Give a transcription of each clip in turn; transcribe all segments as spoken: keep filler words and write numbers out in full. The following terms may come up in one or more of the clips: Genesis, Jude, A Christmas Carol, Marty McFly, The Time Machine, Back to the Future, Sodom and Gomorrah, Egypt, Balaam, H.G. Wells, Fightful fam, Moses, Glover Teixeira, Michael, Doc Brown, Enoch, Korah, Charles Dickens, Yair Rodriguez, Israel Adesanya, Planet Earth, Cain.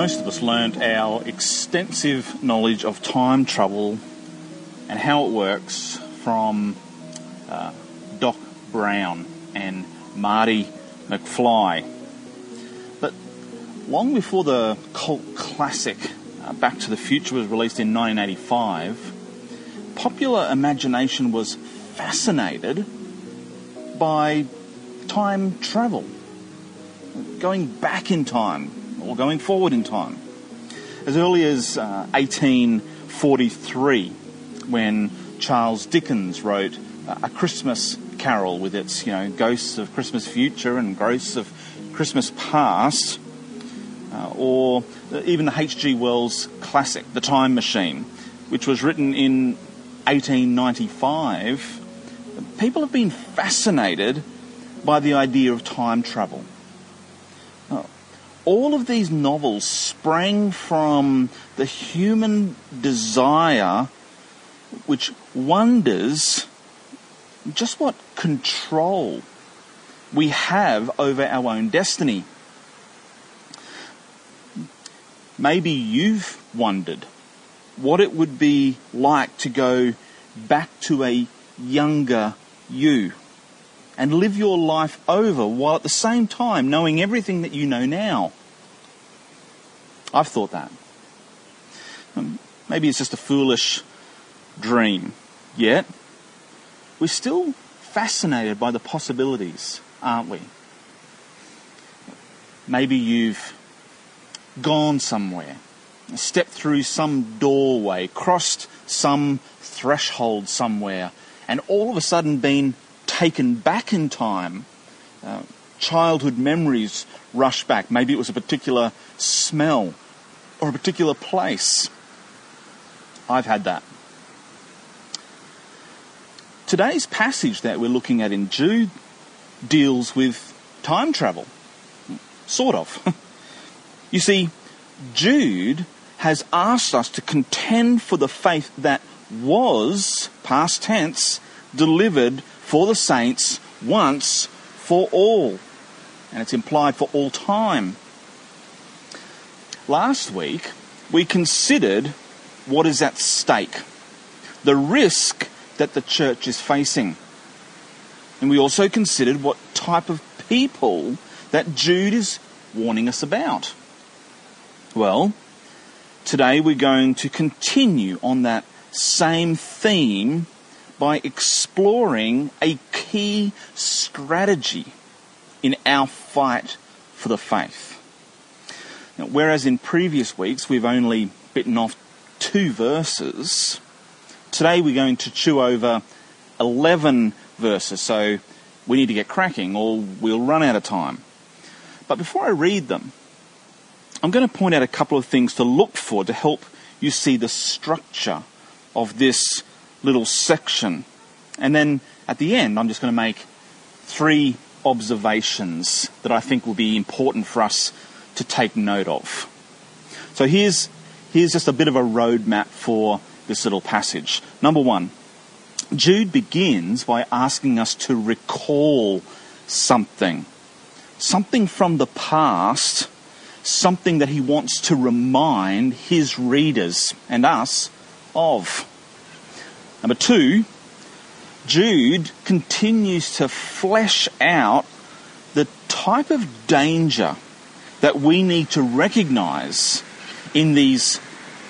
most of us learned our extensive knowledge of time travel and how it works from uh, Doc Brown and Marty McFly. But long before the cult classic uh, Back to the Future was released in nineteen eighty-five, popular imagination was fascinated by time travel, going back in time or going forward in time. As early as uh, eighteen forty-three, when Charles Dickens wrote uh, A Christmas Carol with its, you know, ghosts of Christmas future and ghosts of Christmas past, uh, or even the H G Wells classic, The Time Machine, which was written in eighteen ninety-five, people have been fascinated by the idea of time travel. All of these novels sprang from the human desire which wonders just what control we have over our own destiny. Maybe you've wondered what it would be like to go back to a younger you and live your life over while at the same time knowing everything that you know now. I've thought that. Um, maybe it's just a foolish dream, yet we're still fascinated by the possibilities, aren't we? Maybe you've gone somewhere, stepped through some doorway, crossed some threshold somewhere, and all of a sudden been taken back in time. Uh, childhood memories rush back. Maybe it was a particular smell or a particular place. I've had that. Today's passage that we're looking at in Jude deals with time travel. Sort of. You see, Jude has asked us to contend for the faith that was, past tense, delivered for the saints once for all. And it's implied for all time. Last week, we considered what is at stake, the risk that the church is facing. And we also considered what type of people that Jude is warning us about. Well, today we're going to continue on that same theme by exploring a key strategy in our fight for the faith. Now, whereas in previous weeks we've only bitten off two verses, today we're going to chew over eleven verses, so we need to get cracking or we'll run out of time. But before I read them, I'm going to point out a couple of things to look for to help you see the structure of this little section. And then at the end, I'm just going to make three observations that I think will be important for us to take note of. So here's, here's just a bit of a roadmap for this little passage. Number one, Jude begins by asking us to recall something. Something from the past, something that he wants to remind his readers and us of. Number two, Jude continues to flesh out the type of danger that we need to recognize in these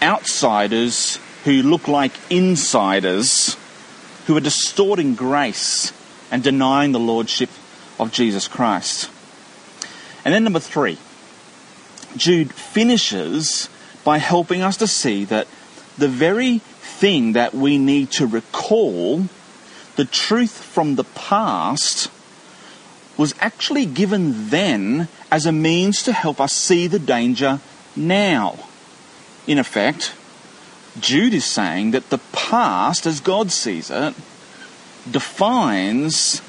outsiders who look like insiders, who are distorting grace and denying the lordship of Jesus Christ. And then number three, Jude finishes by helping us to see that the very thing that we need to recall, the truth from the past, was actually given then as a means to help us see the danger now. In effect, Jude is saying that the past, as God sees it, defines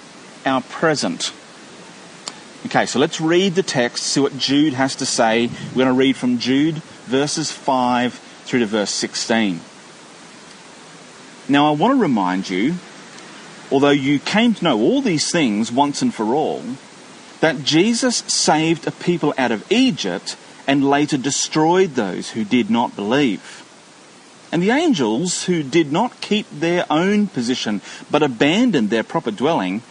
our present. Okay, so let's read the text, see what Jude has to say. We're going to read from Jude verses five through to verse sixteen. Now I want to remind you, although you came to know all these things once and for all, that Jesus saved a people out of Egypt and later destroyed those who did not believe. And the angels, who did not keep their own position, but abandoned their proper dwelling,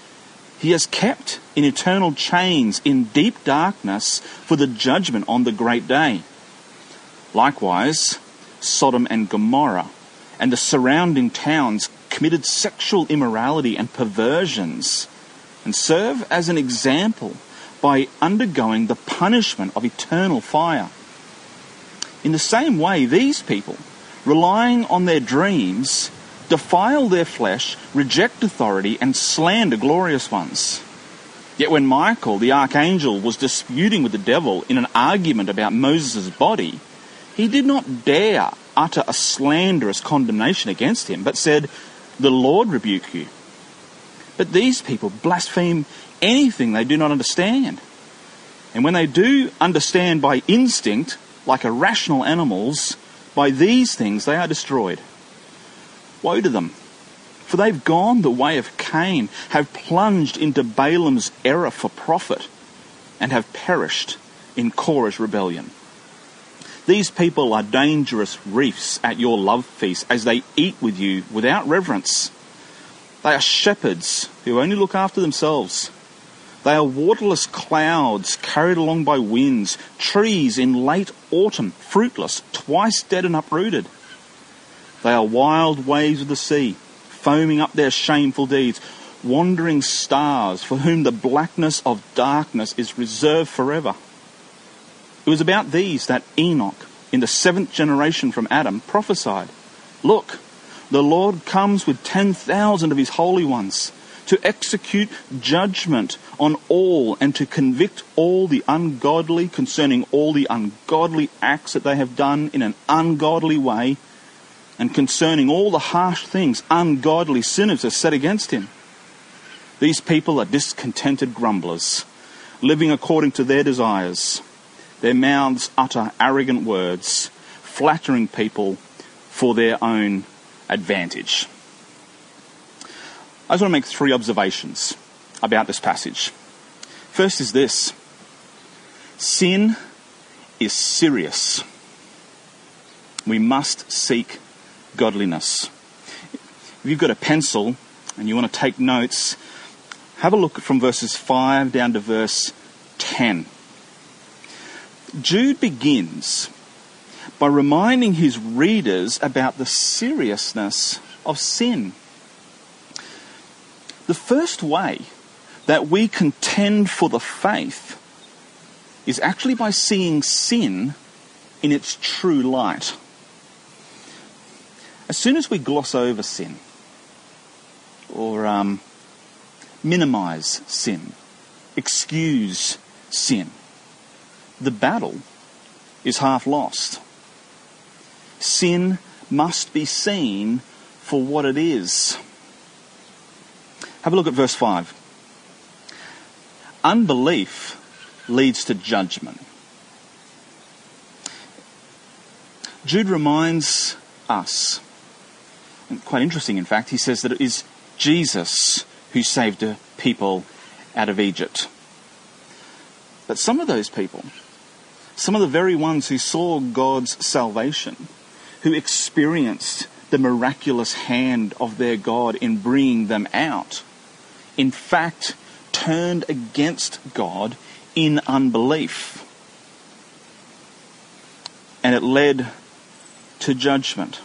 he has kept in eternal chains in deep darkness for the judgment on the great day. Likewise, Sodom and Gomorrah and the surrounding towns committed sexual immorality and perversions, and serve as an example by undergoing the punishment of eternal fire. In the same way, these people, relying on their dreams, defile their flesh, reject authority, and slander glorious ones. Yet when Michael, the archangel, was disputing with the devil in an argument about Moses' body, he did not dare utter a slanderous condemnation against him, but said, "The Lord rebuke you." But these people blaspheme anything they do not understand. And when they do understand by instinct, like irrational animals, by these things they are destroyed. Woe to them, for they've gone the way of Cain, have plunged into Balaam's error for profit, and have perished in Korah's rebellion. These people are dangerous reefs at your love feast, as they eat with you without reverence. They are shepherds who only look after themselves. They are waterless clouds carried along by winds, trees in late autumn, fruitless, twice dead and uprooted. They are wild waves of the sea, foaming up their shameful deeds, wandering stars for whom the blackness of darkness is reserved forever. It was about these that Enoch, in the seventh generation from Adam, prophesied, "Look, the Lord comes with ten thousand of his holy ones, to execute judgment on all and to convict all the ungodly concerning all the ungodly acts that they have done in an ungodly way, and concerning all the harsh things ungodly sinners have said against him." These people are discontented grumblers, living according to their desires. Their mouths utter arrogant words, flattering people for their own advantage. I just want to make three observations about this passage. First is this: sin is serious. We must seek godliness. If you've got a pencil and you want to take notes, have a look from verses five down to verse ten. Jude begins by reminding his readers about the seriousness of sin. The first way that we contend for the faith is actually by seeing sin in its true light. As soon as we gloss over sin or um, minimize sin, excuse sin, the battle is half lost. Sin must be seen for what it is. Have a look at verse five. Unbelief leads to judgment. Jude reminds us, quite interesting, in fact, he says that it is Jesus who saved the people out of Egypt. But some of those people, some of the very ones who saw God's salvation, who experienced the miraculous hand of their God in bringing them out, in fact, turned against God in unbelief. And it led to judgment.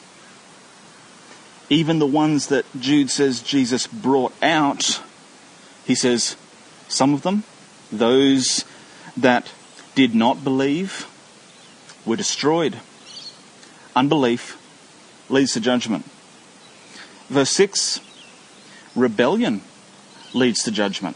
Even the ones that Jude says Jesus brought out, he says, some of them, those that did not believe, were destroyed. Unbelief leads to judgment. Verse six, rebellion leads to judgment.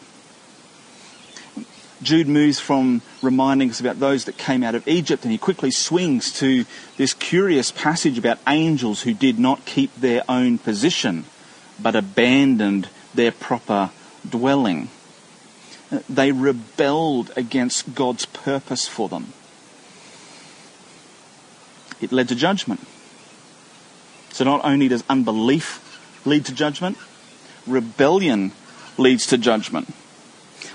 Jude moves from reminding us about those that came out of Egypt, and he quickly swings to this curious passage about angels who did not keep their own position, but abandoned their proper dwelling. They rebelled against God's purpose for them. It led to judgment. So not only does unbelief lead to judgment, rebellion leads to judgment.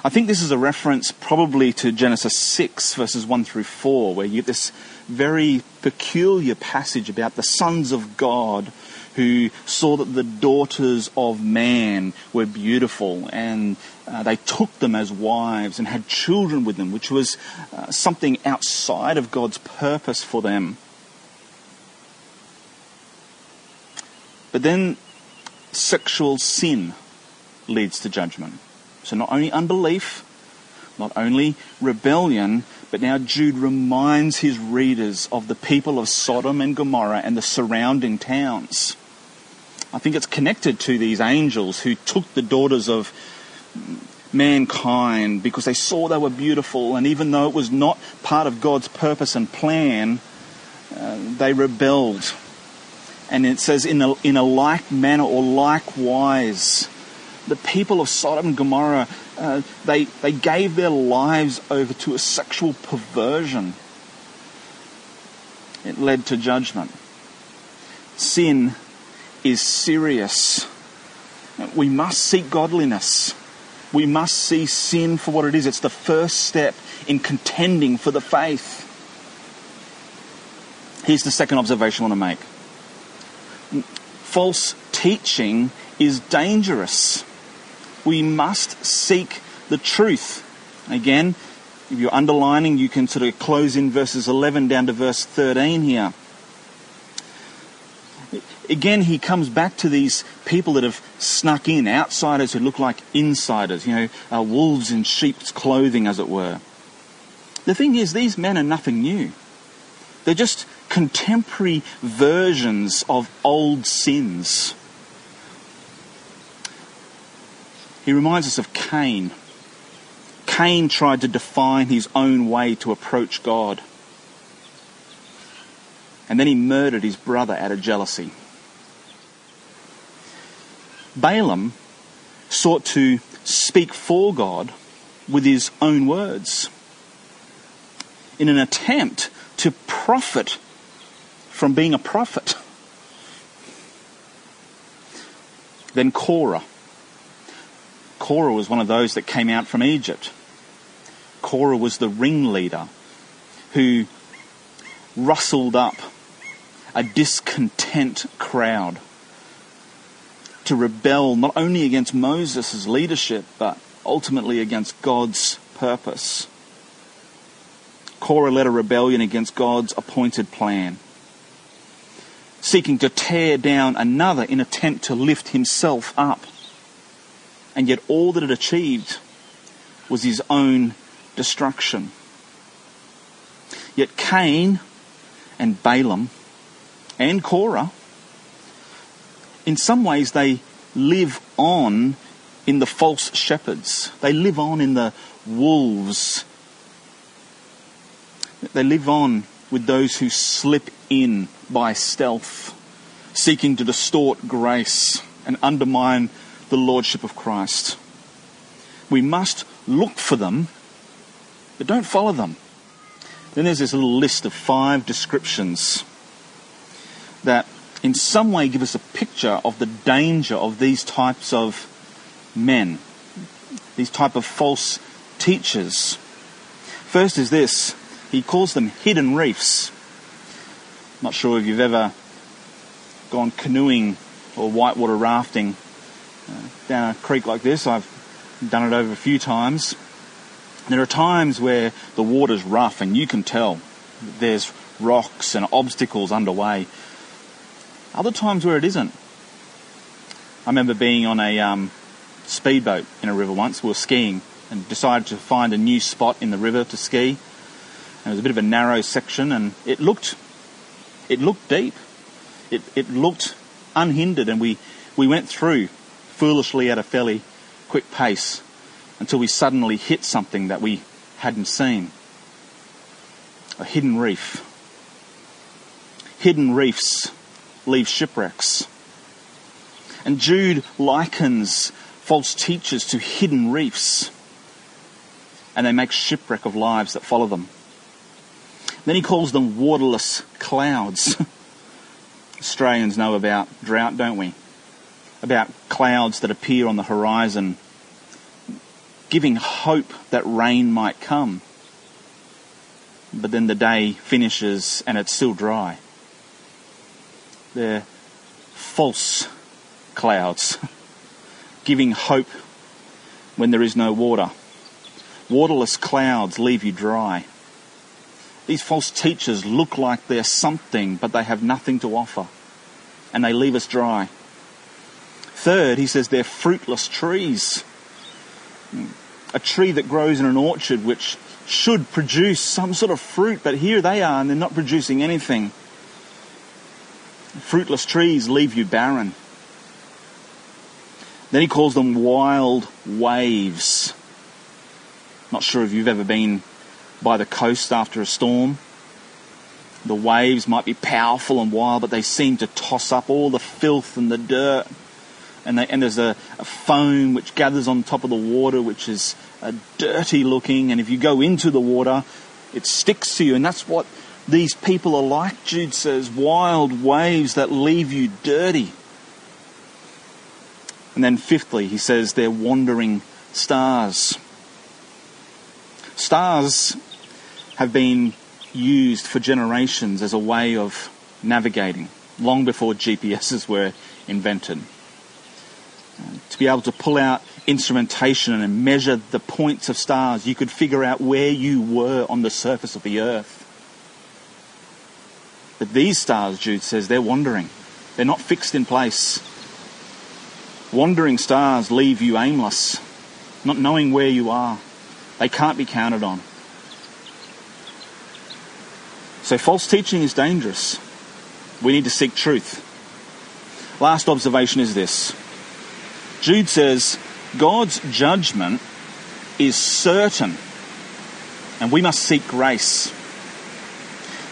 I think this is a reference probably to Genesis six, verses one through four, where you get this very peculiar passage about the sons of God who saw that the daughters of man were beautiful, and uh, they took them as wives and had children with them, which was uh, something outside of God's purpose for them. But then sexual sin leads to judgment. So not only unbelief, not only rebellion, but now Jude reminds his readers of the people of Sodom and Gomorrah and the surrounding towns. I think it's connected to these angels who took the daughters of mankind because they saw they were beautiful, and even though it was not part of God's purpose and plan, uh, they rebelled. And it says, in a, in a like manner or likewise, the people of Sodom and Gomorrah, uh, they, they gave their lives over to a sexual perversion. It led to judgment. Sin is serious. We must seek godliness. We must see sin for what it is. It's the first step in contending for the faith. Here's the second observation I want to make. False teaching is dangerous. We must seek the truth. Again, if you're underlining, you can sort of close in verses eleven down to verse thirteen here. Again, he comes back to these people that have snuck in, outsiders who look like insiders, you know, uh, wolves in sheep's clothing, as it were. The thing is, these men are nothing new. They're just contemporary versions of old sins. He reminds us of Cain. Cain tried to define his own way to approach God. And then he murdered his brother out of jealousy. Balaam sought to speak for God with his own words in an attempt to profit from being a prophet. Then Korah. Korah was one of those that came out from Egypt. Korah was the ringleader who rustled up a discontent crowd to rebel not only against Moses' leadership, but ultimately against God's purpose. Korah led a rebellion against God's appointed plan, seeking to tear down another in an attempt to lift himself up. And yet all that it achieved was his own destruction. Yet Cain and Balaam and Korah, in some ways they live on in the false shepherds. They live on in the wolves. They live on with those who slip in by stealth, seeking to distort grace and undermine the Lordship of Christ. We must look for them, but don't follow them. Then there's this little list of five descriptions that in some way give us a picture of the danger of these types of men, these type of false teachers. First is this, he calls them hidden reefs. I'm not sure if you've ever gone canoeing or whitewater rafting Uh, down a creek like this. I've done it over a few times. There are times where the water's rough and you can tell there's rocks and obstacles underway. Other times where it isn't. I remember being on a um, speedboat in a river once. We were skiing and decided to find a new spot in the river to ski. And it was a bit of a narrow section, and it looked, it looked deep. It it looked unhindered, and we we went through foolishly at a fairly quick pace until we suddenly hit something that we hadn't seen. A hidden reef. Hidden reefs leave shipwrecks. And Jude likens false teachers to hidden reefs, and they make shipwreck of lives that follow them. Then he calls them waterless clouds. Australians know about drought, don't we? About clouds that appear on the horizon, giving hope that rain might come. But then the day finishes and it's still dry. They're false clouds, giving hope when there is no water. Waterless clouds leave you dry. These false teachers look like they're something, but they have nothing to offer, and they leave us dry. Third, he says they're fruitless trees. A tree that grows in an orchard which should produce some sort of fruit, but here they are and they're not producing anything. Fruitless trees leave you barren. Then he calls them wild waves. Not sure if you've ever been by the coast after a storm. The waves might be powerful and wild, but they seem to toss up all the filth and the dirt. And, they, and there's a, a foam which gathers on top of the water, which is uh, dirty looking. And if you go into the water, it sticks to you. And that's what these people are like, Jude says, wild waves that leave you dirty. And then fifthly, he says they're wandering stars. Stars have been used for generations as a way of navigating, long before G P S's were invented. To be able to pull out instrumentation and measure the points of stars, you could figure out where you were on the surface of the earth. But these stars, Jude says, they're wandering. They're not fixed in place. Wandering stars leave you aimless, not knowing where you are. They can't be counted on. So false teaching is dangerous. We need to seek truth. Last observation is this. Jude says, God's judgment is certain, and we must seek grace.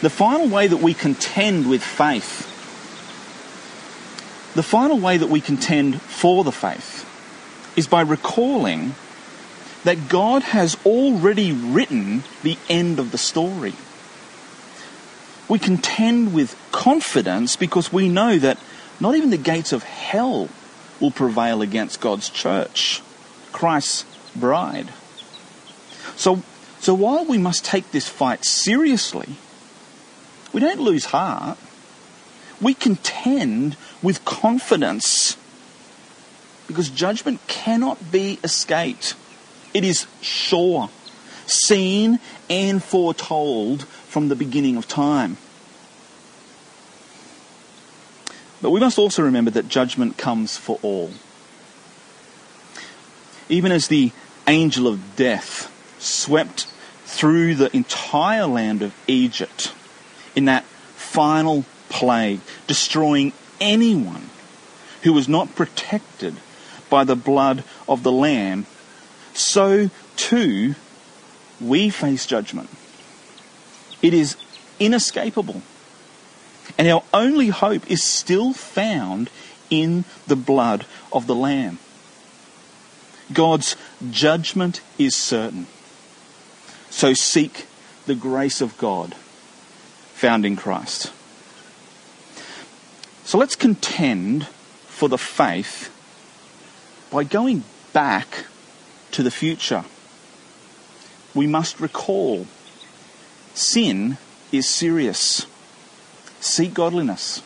The final way that we contend with faith, the final way that we contend for the faith, is by recalling that God has already written the end of the story. We contend with confidence because we know that not even the gates of hell will prevail against God's church, Christ's bride. So, so while we must take this fight seriously, we don't lose heart. We contend with confidence because judgment cannot be escaped. It is sure, seen and foretold from the beginning of time. But we must also remember that judgment comes for all. Even as the angel of death swept through the entire land of Egypt in that final plague, destroying anyone who was not protected by the blood of the Lamb, so too we face judgment. It is inescapable. And our only hope is still found in the blood of the Lamb. God's judgment is certain. So seek the grace of God found in Christ. So let's contend for the faith by going back to the future. We must recall sin is serious. Seek godliness.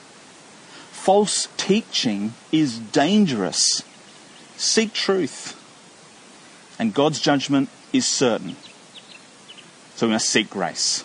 False teaching is dangerous. Seek truth. And God's judgment is certain. So we must seek grace.